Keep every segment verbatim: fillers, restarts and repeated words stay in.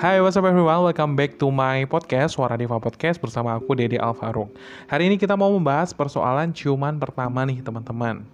Hai, what's up everyone, welcome back to my podcast Suara Deva Podcast bersama aku Dede Alvaro. Hari ini kita mau membahas persoalan ciuman pertama nih teman-teman.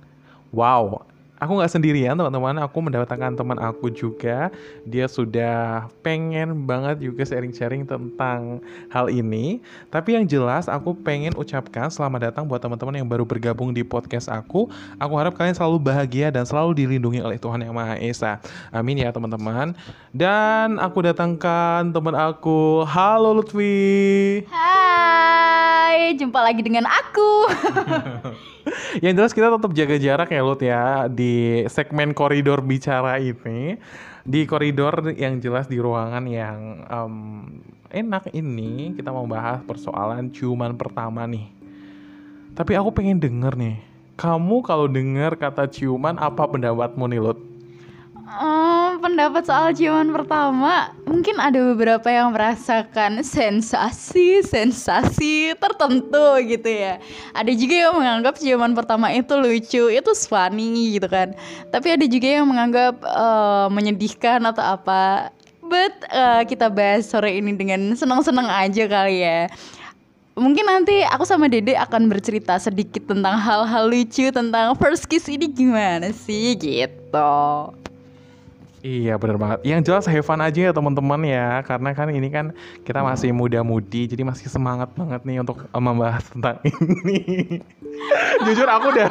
Wow, aku gak sendirian teman-teman, aku mendatangkan teman aku juga. Dia sudah pengen banget juga sharing-sharing tentang hal ini. Tapi yang jelas aku pengen ucapkan selamat datang buat teman-teman yang baru bergabung di podcast aku. Aku harap kalian selalu bahagia dan selalu dilindungi oleh Tuhan Yang Maha Esa. Amin ya teman-teman. Dan aku datangkan teman aku. Halo Lutfi. Hai, jumpa lagi dengan aku. Yang jelas kita tetap jaga jarak ya Lut ya, di segmen koridor bicara ini, di koridor yang jelas di ruangan yang um, enak ini kita mau bahas persoalan ciuman pertama nih. Tapi aku pengen denger nih, kamu kalau dengar kata ciuman apa pendapatmu nih Lut? Um, pendapat soal ciuman pertama, mungkin ada beberapa yang merasakan sensasi-sensasi tertentu gitu ya. Ada juga yang menganggap ciuman pertama itu lucu, itu funny gitu kan. Tapi ada juga yang menganggap uh, menyedihkan atau apa. But uh, kita bahas sore ini dengan senang-senang aja kali ya. Mungkin nanti aku sama Dede akan bercerita sedikit tentang hal-hal lucu tentang first kiss ini gimana sih gitu. Iya benar banget. Yang jelas have fun aja ya teman-teman ya, karena kan ini kan kita masih muda-mudi, jadi masih semangat banget nih untuk membahas tentang ini. Jujur aku udah,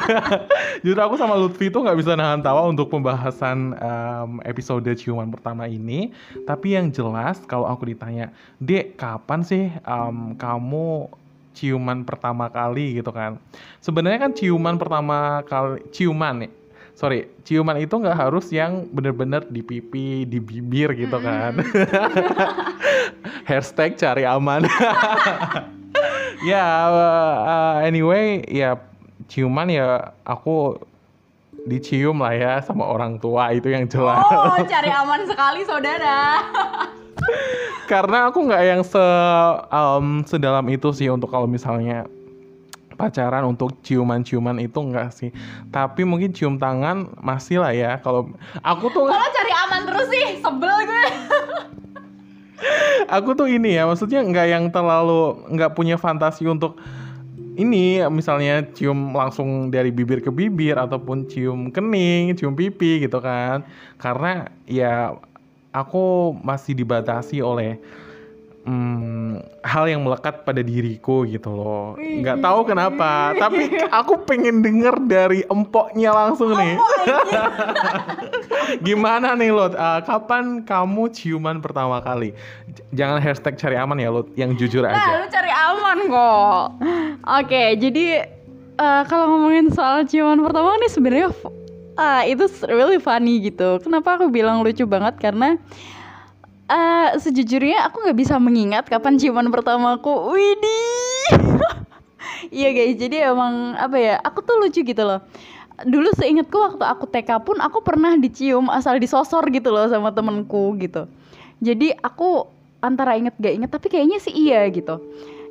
jujur aku sama Lutfi tuh nggak bisa nahan tawa untuk pembahasan um, episode ciuman pertama ini. Tapi yang jelas kalau aku ditanya, Dek kapan sih um, kamu ciuman pertama kali gitu kan? Sebenarnya kan ciuman pertama kali, ciuman nih. Sorry, ciuman itu gak harus yang bener-bener di pipi, di bibir gitu kan. Hashtag cari aman. Ya, yeah, uh, anyway, ya ciuman ya aku dicium lah ya sama orang tua, itu yang jelas. Oh, cari aman sekali saudara. Karena aku gak yang se, um, sedalam itu sih untuk kalau misalnya pacaran untuk ciuman-ciuman itu enggak sih. Tapi mungkin cium tangan masih lah ya. Kalau aku tuh kalau cari aman terus sih, sebel gue. Aku tuh ini ya, maksudnya enggak yang terlalu, enggak punya fantasi untuk ini misalnya cium langsung dari bibir ke bibir ataupun cium kening, cium pipi gitu kan. Karena ya aku masih dibatasi oleh Hmm, hal yang melekat pada diriku gitu loh. Nggak tahu kenapa, tapi aku pengen denger dari empoknya langsung nih. Gimana nih Lot, uh, kapan kamu ciuman pertama kali? J- Jangan hashtag cari aman ya Lot, yang jujur aja. Nah lu cari aman kok. Oke, jadi uh, kalau ngomongin soal ciuman pertama nih sebenarnya uh, itu really funny gitu. Kenapa aku bilang lucu banget, karena Uh, sejujurnya aku gak bisa mengingat kapan ciuman pertamaku. Widih. Iya guys, jadi emang apa ya, aku tuh lucu gitu loh. Dulu seingatku waktu aku T K pun aku pernah dicium asal disosor gitu loh sama temenku gitu. Jadi aku antara inget gak inget, tapi kayaknya sih iya gitu.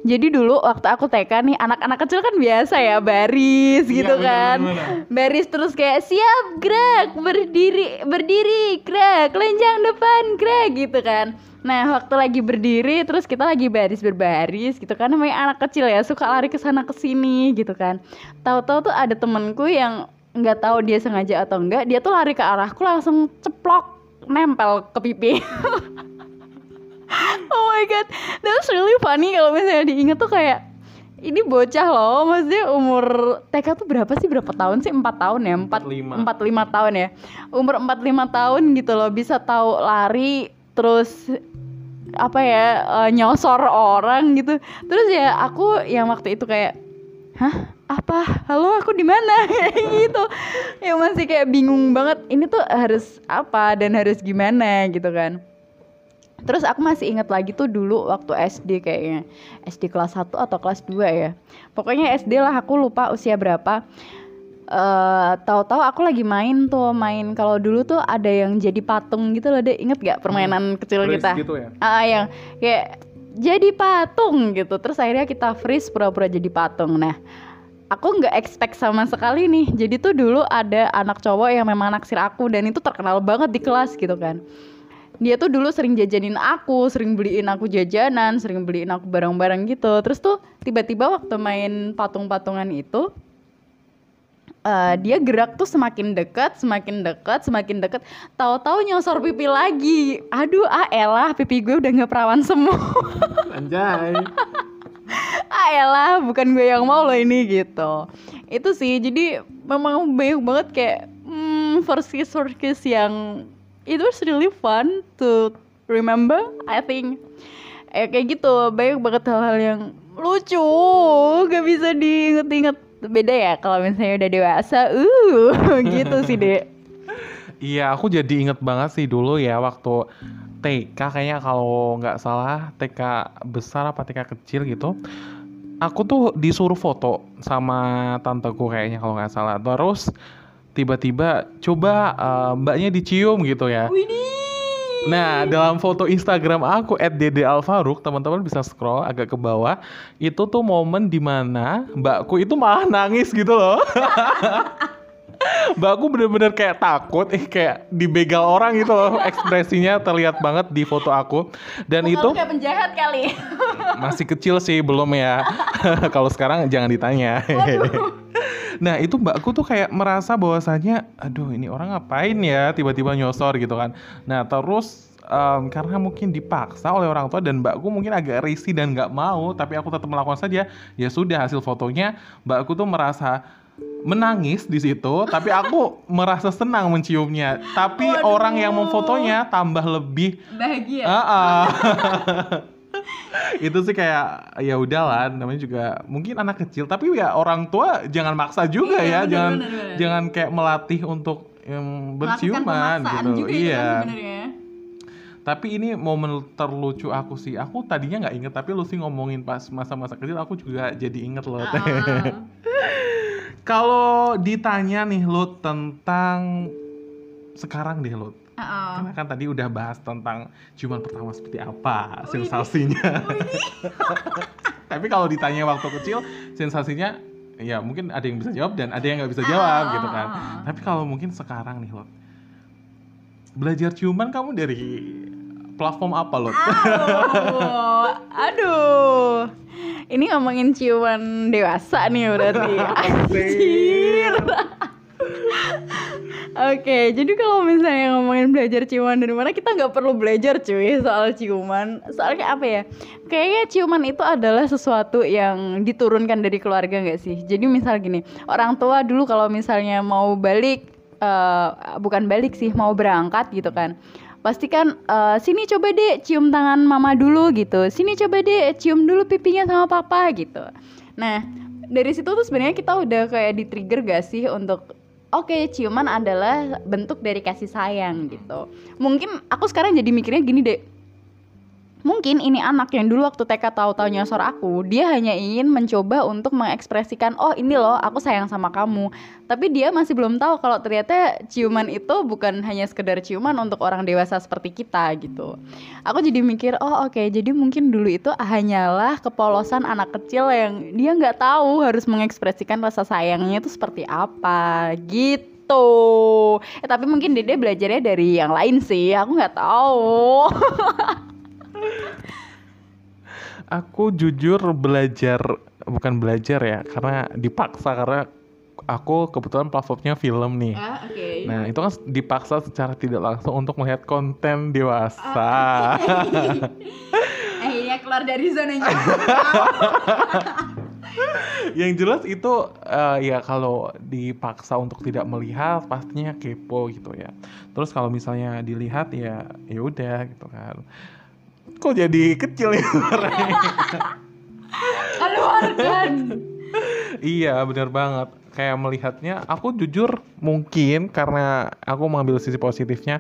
Jadi dulu waktu aku T K nih, anak-anak kecil kan biasa ya baris gitu ya, kan bener-bener. Baris terus kayak siap gerak, berdiri, berdiri gerak, lenjang depan gerak gitu kan. Nah waktu lagi berdiri terus kita lagi baris berbaris gitu kan, namanya anak kecil ya suka lari kesana kesini gitu kan. Tahu-tahu tuh ada temanku yang gak tahu dia sengaja atau enggak, dia tuh lari ke arahku langsung ceplok, nempel ke pipi. Oh my god, that's really funny kalau misalnya diinget tuh kayak ini bocah loh, maksudnya umur T K tuh berapa sih, berapa tahun sih, empat tahun ya, empat, empat puluh lima tahun ya, umur empat puluh lima tahun gitu loh, bisa tahu lari terus apa ya, uh, nyosor orang gitu. Terus ya aku yang waktu itu kayak hah, apa, halo aku di mana, kayak gitu ya, masih kayak bingung banget ini tuh harus apa dan harus gimana gitu kan. Terus aku masih ingat lagi tuh dulu waktu S D kayaknya, S D kelas satu atau kelas dua ya. Pokoknya S D lah, aku lupa usia berapa. Uh, tahu-tahu aku lagi main tuh, main kalau dulu tuh ada yang jadi patung gitu loh deh. Ingat gak permainan hmm, kecil kita? Gitu ya? Uh, yang kayak jadi patung gitu. Terus akhirnya kita freeze pura-pura jadi patung. Nah aku gak expect sama sekali nih. Jadi tuh dulu ada anak cowok yang memang naksir aku dan itu terkenal banget di kelas gitu kan. dia tuh dulu sering jajanin aku, sering beliin aku jajanan, sering beliin aku barang-barang gitu. Terus tuh tiba-tiba waktu main patung-patungan itu, uh, dia gerak tuh semakin dekat, semakin dekat, semakin dekat. Tahu-tahu nyosor pipi lagi. Aduh, ah elah, pipi gue udah nggak perawan semua. Anjay. Ah elah, bukan gue yang mau loh ini gitu. Itu sih, jadi memang banyak banget kayak hmm, first kiss, first kiss yang it was really fun to remember, I think. Eh, kayak gitu, banyak banget hal-hal yang lucu, gak bisa diinget-inget. Beda ya kalau misalnya udah dewasa, uh, gitu sih, Dek. Iya, aku jadi inget banget sih dulu ya waktu T K, kayaknya kalau gak salah, T K besar apa T K kecil gitu. Aku tuh disuruh foto sama tanteku kayaknya kalau gak salah. Terus tiba-tiba coba uh, mbaknya dicium gitu ya. Widih. Nah, dalam foto Instagram aku et dede alfaruk, teman-teman bisa scroll agak ke bawah. Itu tuh momen dimana mbakku itu malah nangis gitu loh. Mbakku bener-bener kayak takut, eh kayak dibegal orang gitu loh. Ekspresinya terlihat banget di foto aku. Dan bukan itu kayak penjahat kali. Masih kecil sih, belum ya. Kalau sekarang jangan ditanya. Nah, itu mbakku tuh kayak merasa bahwasannya, aduh ini orang ngapain ya tiba-tiba nyosor gitu kan. Nah, terus um, karena mungkin dipaksa oleh orang tua dan mbakku mungkin agak risih dan gak mau, tapi aku tetap melakukan saja. Ya sudah, hasil fotonya mbakku tuh merasa menangis di situ, tapi aku merasa senang menciumnya. Tapi waduh, orang yang memfotonya tambah lebih bahagia. Uh-uh. Itu sih kayak ya udahlah, namanya juga mungkin anak kecil, tapi ya orang tua jangan maksa juga iya, ya, bener, jangan bener, bener. jangan kayak melatih untuk um, berciuman gitu. Iya. Tapi ini momen terlucu aku sih. Aku tadinya nggak inget, tapi lu sih ngomongin pas masa-masa kecil, aku juga jadi inget loh. Uh-uh. Kalau ditanya nih Lut tentang sekarang deh Lut. Uh-oh. Karena kan tadi udah bahas tentang ciuman pertama seperti apa, oh sensasinya. Oh tapi kalau ditanya waktu kecil, sensasinya ya mungkin ada yang bisa jawab dan ada yang nggak bisa jawab uh-oh. gitu kan. Tapi kalau mungkin sekarang nih Lot, belajar ciuman kamu dari platform apa Lot? Aduh, aduh. Ini ngomongin ciuman dewasa nih berarti. Anjir. Oke, okay, jadi kalau misalnya ngomongin belajar ciuman dari mana, kita nggak perlu belajar cuy soal ciuman. Soalnya apa ya? Kayaknya ciuman itu adalah sesuatu yang diturunkan dari keluarga nggak sih? Jadi misal gini, orang tua dulu kalau misalnya mau balik, uh, bukan balik sih, mau berangkat gitu kan. Pasti kan, uh, sini coba deh cium tangan mama dulu gitu. Sini coba deh cium dulu pipinya sama papa gitu. Nah, dari situ tuh sebenarnya kita udah kayak di-trigger nggak sih untuk oke, okay, ciuman adalah bentuk dari kasih sayang gitu. Mungkin aku sekarang jadi mikirnya gini deh. Mungkin ini anak yang dulu waktu T K tahu-tahu nyosor aku, dia hanya ingin mencoba untuk mengekspresikan, oh ini loh aku sayang sama kamu. Tapi dia masih belum tahu kalau ternyata ciuman itu bukan hanya sekedar ciuman untuk orang dewasa seperti kita gitu. Aku jadi mikir, oh oke, okay, jadi mungkin dulu itu hanyalah kepolosan anak kecil yang dia nggak tahu harus mengekspresikan rasa sayangnya itu seperti apa gitu. Tuh, eh, tapi mungkin Dede belajarnya dari yang lain sih, aku nggak tahu. Aku jujur belajar, bukan belajar ya, karena dipaksa, karena aku kebetulan platformnya film nih. Ah, okay. Nah itu kan dipaksa secara tidak langsung untuk melihat konten dewasa. Ah, okay. Akhirnya keluar dari zona nyaman. Yang jelas itu uh, ya kalau dipaksa untuk tidak melihat pastinya kepo gitu ya. Terus kalau misalnya dilihat ya ya udah gitu kan. Kok jadi kecil ya orangnya. Keluarkan. Iya benar banget. Kayak melihatnya aku jujur mungkin karena aku mengambil sisi positifnya,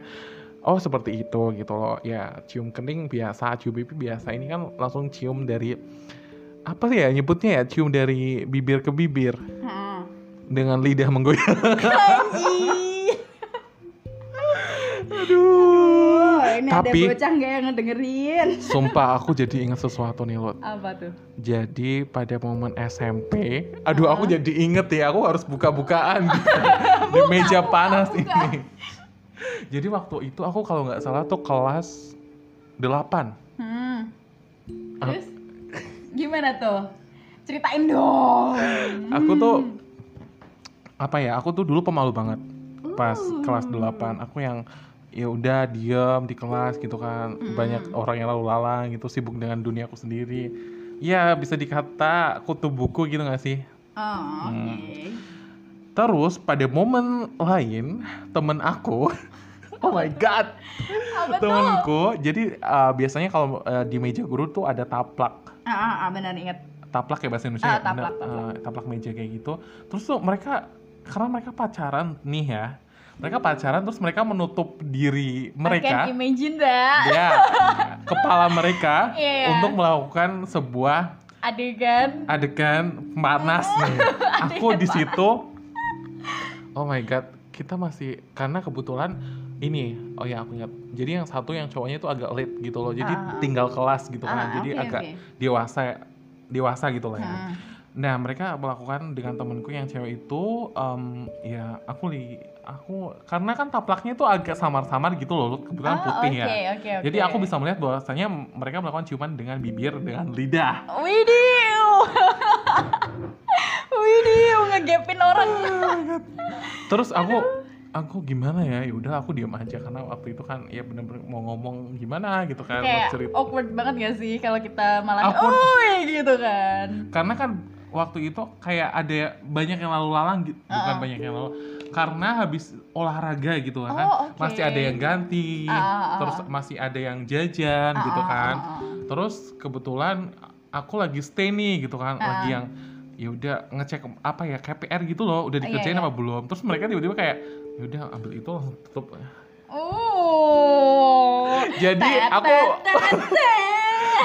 oh seperti itu gitu loh. Ya cium kening biasa, cium pipi biasa. Ini kan langsung cium dari apa sih ya nyebutnya ya, cium dari bibir ke bibir. Ha. Dengan lidah menggoyang. Aduh. Ini tapi ada bocah gak yang ngedengerin. Sumpah aku jadi inget sesuatu nih Lut. Apa tuh? Jadi pada momen S M P, aduh uh-huh. aku jadi inget ya, aku harus buka-bukaan di, buka, di meja buka, panas buka. Ini Jadi waktu itu aku kalau nggak salah tuh kelas delapan. Hmm. Terus gimana tuh? Ceritain dong. Aku tuh apa ya? Aku tuh dulu pemalu banget. Pas uh. kelas delapan, aku yang ya udah diem di kelas gitu kan. Mm. Banyak orang yang lalu lalang gitu, sibuk dengan dunia aku sendiri. Ya bisa dikata kutu buku gitu nggak sih? Oh, hmm. Oke. Okay. Terus pada momen lain temen aku, oh my god, temenku. Jadi uh, biasanya kalau uh, di meja guru tuh ada taplak. Ah, ah, ah benar ingat. Taplak ya bahasa Indonesia. Ah, taplak, bener, taplak. Uh, taplak meja kayak gitu. Terus tuh mereka karena mereka pacaran nih ya. Mereka pacaran terus mereka menutup diri mereka. I can imagine that. Ya, kepala mereka yeah. untuk melakukan sebuah adegan adegan panas nih. Aku di situ. Oh my god, kita masih karena kebetulan ini, oh ya aku ingat. Jadi yang satu yang cowoknya itu agak late gitu loh. Jadi uh, tinggal kelas gitu uh, kan. Jadi okay, agak okay. dewasa dewasa gitu lah ya. Uh. Nah, mereka melakukan dengan temanku yang cewek itu um, ya aku li aku karena kan taplaknya itu agak samar-samar gitu loh, kebetulan oh, putih okay, ya. Okay, okay. Jadi aku bisa melihat bahwasanya mereka melakukan ciuman dengan bibir dengan lidah. Widih. Widih, ngegepin orang. Terus aku aku gimana ya? Ya udah aku diam aja karena waktu itu kan ya benar-benar mau ngomong gimana gitu kan, mau cerita. Awkward banget enggak sih kalau kita malah uy gitu kan. Karena kan waktu itu kayak ada banyak yang lalu-lalang gitu, uh-uh. bukan banyak yang lalu. Karena habis olahraga gitu kan. Oh, okay. Masih ada yang ganti, uh-uh. terus masih ada yang jajan uh-uh. gitu kan. Terus kebetulan aku lagi stay nih gitu kan, uh-uh. lagi yang ya udah ngecek apa ya K P R gitu loh, udah dikerjain yeah, yeah. apa belum. Terus mereka tiba-tiba kayak ya udah ambil itu langsung tutup. Oh. Jadi aku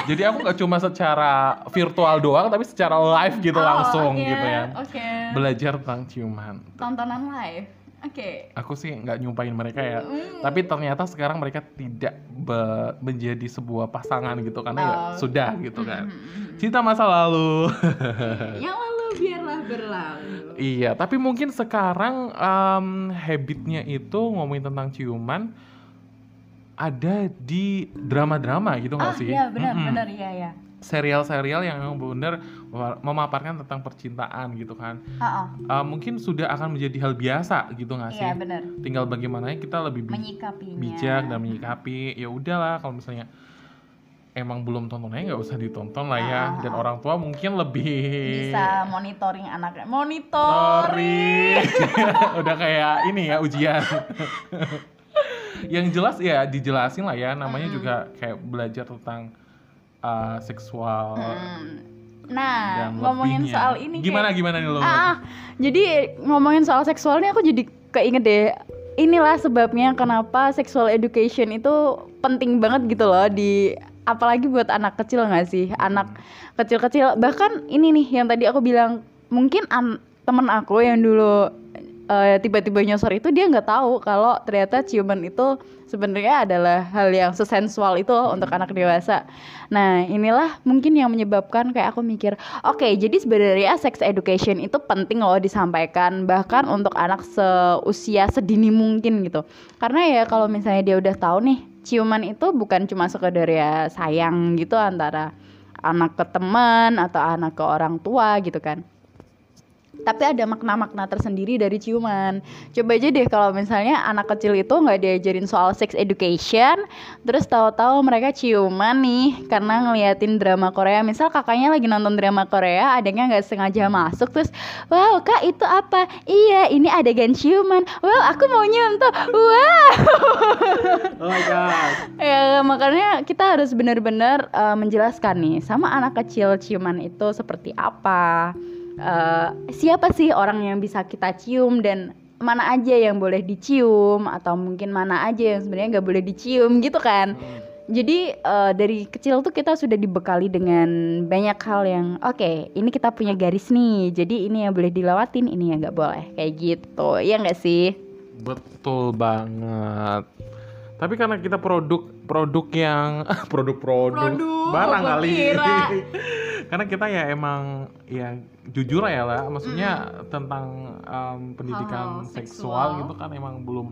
jadi aku gak cuma secara virtual doang tapi secara live gitu oh, langsung yeah. gitu ya. Okay. Belajar tentang ciuman. Tontonan live. Oke. Okay. Aku sih nggak nyumpahin mereka ya. Mm. Tapi ternyata sekarang mereka tidak be- menjadi sebuah pasangan gitu karena oh. ya sudah gitu kan. Mm-hmm. Cinta masa lalu. Yang lalu biarlah berlalu. Iya, tapi mungkin sekarang um, habitnya itu ngomongin tentang ciuman ada di drama-drama gitu nggak ah, sih? Iya benar, mm-hmm. benar iya ya. Serial-serial yang memang benar memaparkan tentang percintaan gitu kan uh, mungkin sudah akan menjadi hal biasa gitu nggak sih? Iya benar. Tinggal bagaimana kita lebih bijak dan menyikapi. Ya udahlah kalau misalnya emang belum tontonnya nggak usah ditonton lah ya. Uh, dan orang tua mungkin lebih bisa monitoring anaknya. Monitoring. Udah kayak ini ya ujian. Yang jelas ya dijelasin lah ya namanya hmm. juga kayak belajar tentang Uh, seksual hmm. nah ngomongin lebihnya. Soal ini gimana kayak, gimana nih lo ah, jadi ngomongin soal seksual ini aku jadi keinget deh, inilah sebabnya kenapa sexual education itu penting banget gitu loh di apalagi buat anak kecil nggak sih hmm. anak kecil-kecil bahkan ini nih yang tadi aku bilang mungkin an- temen aku yang dulu Uh, tiba-tiba nyosor itu dia nggak tahu kalau ternyata ciuman itu sebenarnya adalah hal yang sesensual itu loh untuk anak dewasa. Nah inilah mungkin yang menyebabkan kayak aku mikir, oke okay, jadi sebenarnya sex education itu penting loh disampaikan bahkan untuk anak seusia sedini mungkin gitu. Karena ya kalau misalnya dia udah tahu nih ciuman itu bukan cuma sekedar ya sayang gitu antara anak ke teman atau anak ke orang tua gitu kan. Tapi ada makna-makna tersendiri dari ciuman. Coba aja deh kalau misalnya anak kecil itu gak diajarin soal sex education, terus tahu-tahu mereka ciuman nih karena ngeliatin drama Korea. Misal kakaknya lagi nonton drama Korea, adanya gak sengaja masuk, terus wow kak itu apa? Iya ini adegan ciuman. Wow aku mau nyium tuh. Wow. Oh my god. Ya makanya kita harus benar-benar uh, menjelaskan nih sama anak kecil ciuman itu seperti apa. Uh, siapa sih orang yang bisa kita cium dan mana aja yang boleh dicium atau mungkin mana aja yang sebenarnya nggak boleh dicium gitu kan. Hmm. Jadi uh, dari kecil tuh kita sudah dibekali dengan banyak hal yang oke okay, ini kita punya garis nih jadi ini yang boleh dilewatin ini yang nggak boleh kayak gitu ya nggak sih? Betul banget. Tapi karena kita produk-produk yang produk-produk barang kali. Karena kita ya emang ya jujur ya lah maksudnya mm. tentang um, pendidikan hal-hal seksual gitu kan emang belum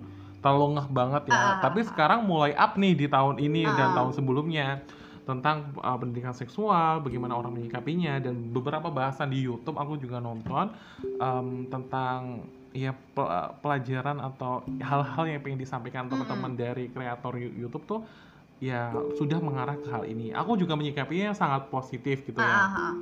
terlengah banget ya. Uh, Tapi sekarang mulai up nih di tahun ini uh, dan tahun sebelumnya tentang uh, pendidikan seksual, bagaimana orang menyikapinya, dan beberapa bahasan di YouTube aku juga nonton um, tentang ya pelajaran atau hal-hal yang pengen disampaikan teman-teman mm-hmm. dari kreator YouTube tuh ya sudah mengarah ke hal ini. Aku juga menyikapinya sangat positif gitu ya. Uh-huh.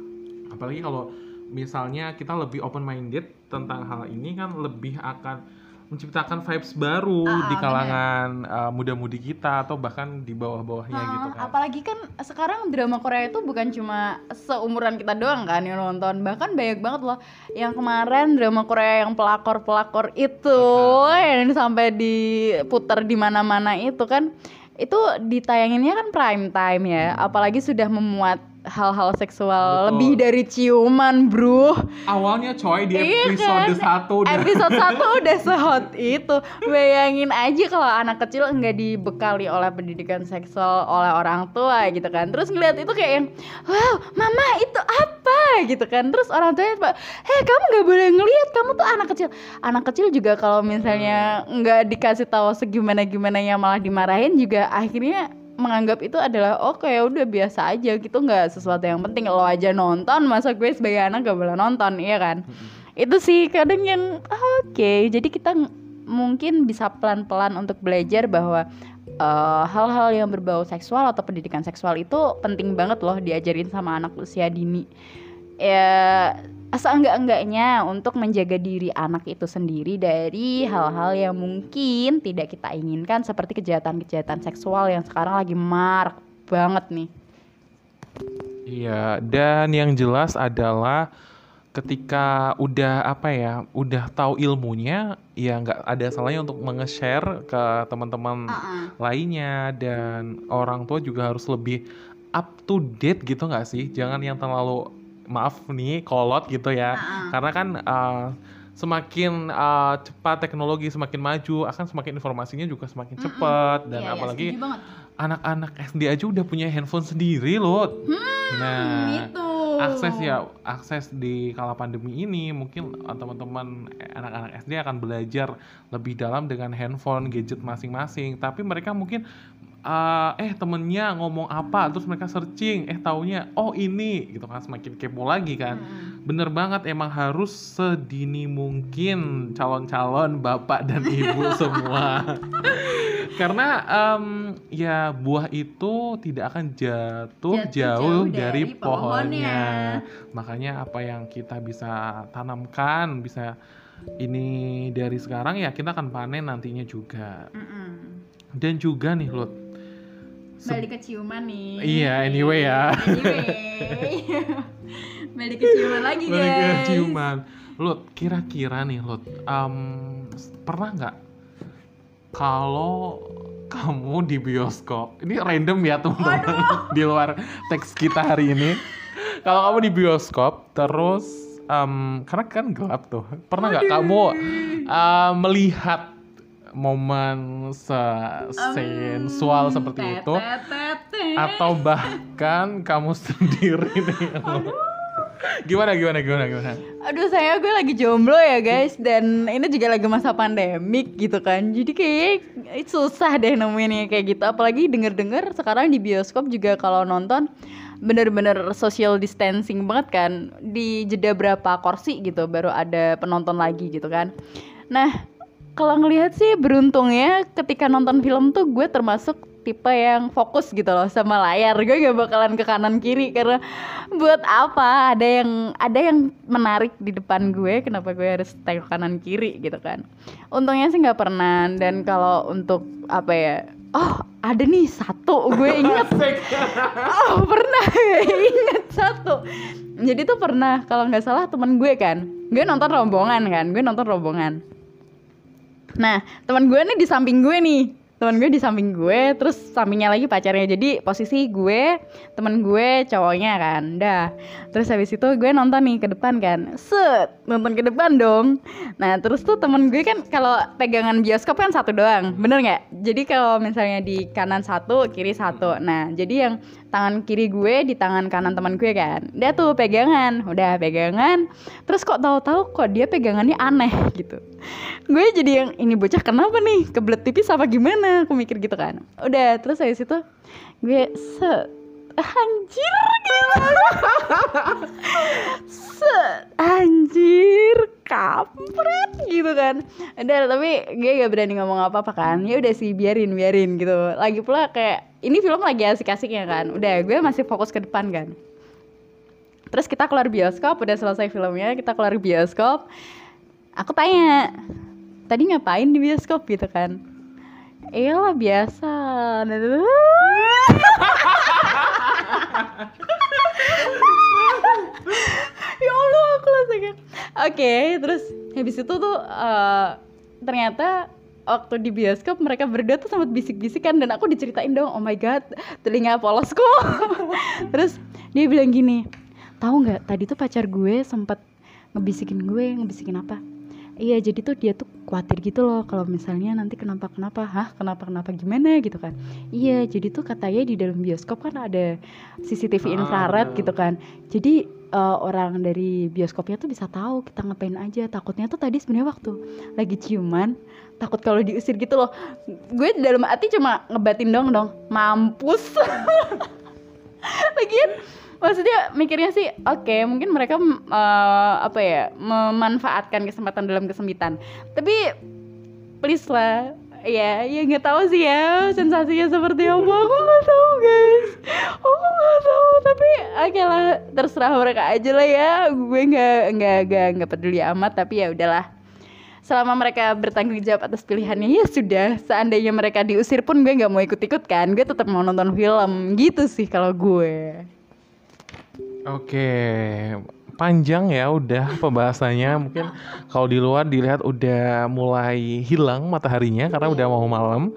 Apalagi kalau misalnya kita lebih open minded tentang hal ini kan lebih akan menciptakan vibes baru ah, di kalangan uh, muda-mudi kita atau bahkan di bawah-bawahnya ah, gitu kan. Apalagi kan sekarang drama Korea itu bukan cuma seumuran kita doang kan yang nonton, bahkan banyak banget loh yang kemarin drama Korea yang pelakor-pelakor itu ah. yang sampai diputar di mana-mana itu kan, itu ditayanginnya kan prime time ya, hmm. apalagi sudah memuat hal-hal seksual. Betul. Lebih dari ciuman, bro. Awalnya coy di episode satu udah episode satu udah sehot itu. Bayangin aja kalau anak kecil enggak dibekali oleh pendidikan seksual oleh orang tua gitu kan. Terus ngeliat itu kayak yang, wow, mama itu apa gitu kan. Terus orang tuanya Pak, "Hei, kamu enggak boleh ngeliat, kamu tuh anak kecil." Anak kecil juga kalau misalnya enggak dikasih tahu segimana-gimana ya malah dimarahin juga akhirnya menganggap itu adalah oke oh, ya udah biasa aja gitu, nggak sesuatu yang penting, lo aja nonton, masa gue sebagai anak gak boleh nonton, iya kan? Itu sih kadang yang oke okay. Jadi kita ng- mungkin bisa pelan-pelan untuk belajar bahwa uh, hal-hal yang berbau seksual atau pendidikan seksual itu penting banget loh diajarin sama anak usia dini ya, asal enggak-enggaknya untuk menjaga diri anak itu sendiri dari hal-hal yang mungkin tidak kita inginkan seperti kejahatan-kejahatan seksual yang sekarang lagi marak banget nih. Iya, dan yang jelas adalah ketika udah apa ya, udah tahu ilmunya, ya nggak ada salahnya untuk menge-share ke teman-teman uh-uh. lainnya, dan orang tua juga harus lebih up to date gitu nggak sih? Jangan yang terlalu maaf nih kolot gitu ya, uh-uh. karena kan uh, semakin uh, cepat teknologi semakin maju akan semakin informasinya juga semakin uh-uh. cepat, dan yeah, apalagi yeah, anak-anak S D aja udah punya handphone sendiri loh. hmm, nah itu. akses ya akses di kala pandemi ini mungkin teman-teman anak-anak S D akan belajar lebih dalam dengan handphone gadget masing-masing, tapi mereka mungkin Uh, eh temennya ngomong apa terus mereka searching, eh taunya oh ini gitu kan, semakin kepo lagi kan. hmm. Bener banget, emang harus sedini mungkin calon-calon bapak dan ibu semua karena um, ya buah itu tidak akan jatuh, jatuh jauh dari, dari pohonnya. pohonnya Makanya apa yang kita bisa tanamkan bisa ini dari sekarang ya kita akan panen nantinya juga. Mm-mm. Dan juga nih Lut, balik ke ciuman nih. Iya, anyway ya. Anyway. Balik ke ciuman lagi, guys. Balik ke ciuman. Lut, kira-kira nih, Lut. Um, pernah enggak kalau kamu di bioskop? Ini random ya, teman-teman. Di luar teks kita hari ini. Kalau kamu di bioskop terus um, karena kan gelap tuh. Pernah enggak kamu uh, melihat momen sensual um, seperti te, itu te, te, te. atau bahkan kamu sendiri nih? Gimana gimana gimana gimana? Aduh, saya gue lagi jomblo ya guys, dan ini juga lagi masa pandemik gitu kan. Jadi kayak susah deh nemuinnya kayak gitu. Apalagi denger-denger sekarang di bioskop juga kalau nonton bener-bener social distancing banget kan. Di jeda berapa kursi gitu baru ada penonton lagi gitu kan. Nah, kalau ngelihat sih beruntungnya ketika nonton film tuh gue termasuk tipe yang fokus gitu loh sama layar. Gue gak bakalan ke kanan kiri karena buat apa, ada yang ada yang menarik di depan gue, kenapa gue harus tengok kanan kiri gitu kan. Untungnya sih gak pernah. Dan kalau untuk apa ya, oh ada nih satu gue inget oh pernah inget satu. Jadi tuh pernah kalau gak salah teman gue kan, gue nonton rombongan kan, gue nonton rombongan. Nah, teman gue nih di samping gue nih. Teman gue di samping gue, terus sampingnya lagi pacarnya. Jadi posisi gue, teman gue cowoknya kan. Dah. Terus habis itu gue nonton nih ke depan kan. Set, nonton ke depan dong. Nah, terus tuh teman gue kan kalau pegangan bioskop kan satu doang. Bener enggak? Jadi kalau misalnya di kanan satu, kiri satu. Nah, jadi yang tangan kiri gue di tangan kanan teman gue kan. Dia tuh pegangan, udah pegangan. Terus kok tahu-tahu kok dia pegangannya aneh gitu. Gue jadi yang ini bocah kenapa nih? Kebelet tipis apa gimana? Aku mikir gitu kan. Udah, terus habis itu gue se anjir gimana? se anjir kampret gitu kan. Udah, tapi gue gak berani ngomong apa-apa kan. Ya udah sih, biarin biarin gitu. Lagi pula kayak ini film lagi asik-asiknya kan. Udah, gue masih fokus ke depan kan. Terus kita keluar bioskop, udah selesai filmnya, kita keluar bioskop. Aku tanya, tadi ngapain di bioskop gitu kan? Iyalah biasa. Ya Allah, aku langsung kayak oke, terus habis itu tuh uh, ternyata waktu di bioskop mereka berdua tuh sempat bisik-bisikan dan aku diceritain dong, oh my god, telinga polosku. Terus dia bilang gini, tahu nggak tadi tuh pacar gue sempat ngebisikin gue, ngebisikin apa? Iya, jadi tuh dia tuh khawatir gitu loh kalau misalnya nanti kenapa-kenapa. Hah, kenapa-kenapa gimana gitu kan. Iya, jadi tuh katanya di dalam bioskop kan ada C C T V infrared gitu kan. Jadi uh, orang dari bioskopnya tuh bisa tahu kita ngapain aja. Takutnya tuh tadi sebenarnya waktu lagi ciuman, takut kalau diusir gitu loh. Gue di dalam hati cuma ngebatin dong dong mampus. Lagian maksudnya mikirnya sih oke, okay, mungkin mereka uh, apa ya, memanfaatkan kesempatan dalam kesempitan. Tapi please lah, ya ya nggak tahu sih ya sensasinya seperti apa. Aku nggak tahu guys, aku nggak tahu. Tapi oke okay lah, terserah mereka aja lah ya. Gue nggak nggak nggak nggak peduli amat. Tapi ya udahlah. Selama mereka bertanggung jawab atas pilihannya, ya sudah. Seandainya mereka diusir pun gue nggak mau ikut-ikut kan. Gue tetap mau nonton film gitu sih kalau gue. Oke, panjang ya udah pembahasannya. Mungkin kalau di luar dilihat udah mulai hilang mataharinya karena udah mau malam.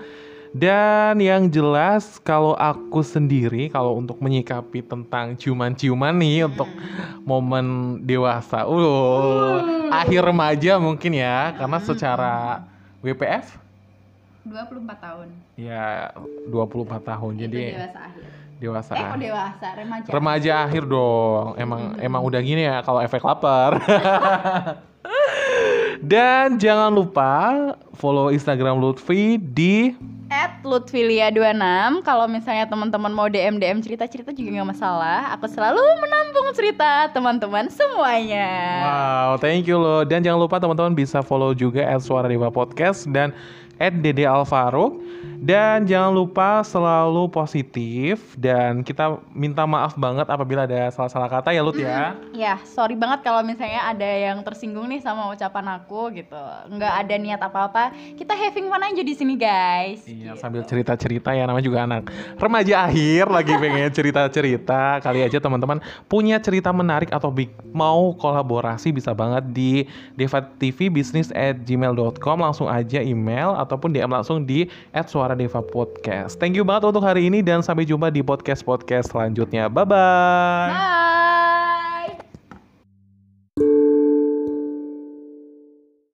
Dan yang jelas kalau aku sendiri, kalau untuk menyikapi tentang ciuman-ciuman nih untuk momen dewasa, uh, uh. akhir remaja mungkin ya, karena secara W P F dua puluh empat tahun. Ya, dua puluh empat tahun. Itu jadi dewasa akhir. Dewasa. Eh, kok dewasa, remaja. Remaja akhir dong. Emang hmm. emang udah gini ya kalau efek lapar. Dan jangan lupa follow Instagram Lutfi di at lutfi lia dua enam. Kalau misalnya teman-teman mau D M D M cerita-cerita juga nggak masalah. Aku selalu menampung cerita teman-teman semuanya. Wow, thank you loh. Dan jangan lupa teman-teman bisa follow juga Suara Deva Podcast dan at dede alfaruk. Dan jangan lupa selalu positif. Dan kita minta maaf banget apabila ada salah-salah kata ya Lut mm, ya. Ya, sorry banget kalau misalnya ada yang tersinggung nih sama ucapan aku gitu. Nggak ada niat apa-apa. Kita having fun aja di sini guys. Iya gitu. Sambil cerita-cerita ya, namanya juga anak remaja akhir lagi pengen cerita-cerita. Kali aja teman-teman punya cerita menarik atau big, mau kolaborasi bisa banget di devatvbusiness at gmail dot com. Langsung aja email ataupun D M langsung di at suara Suara Deva Podcast. Thank you banget untuk hari ini dan sampai jumpa di podcast-podcast selanjutnya. Bye-bye. Bye.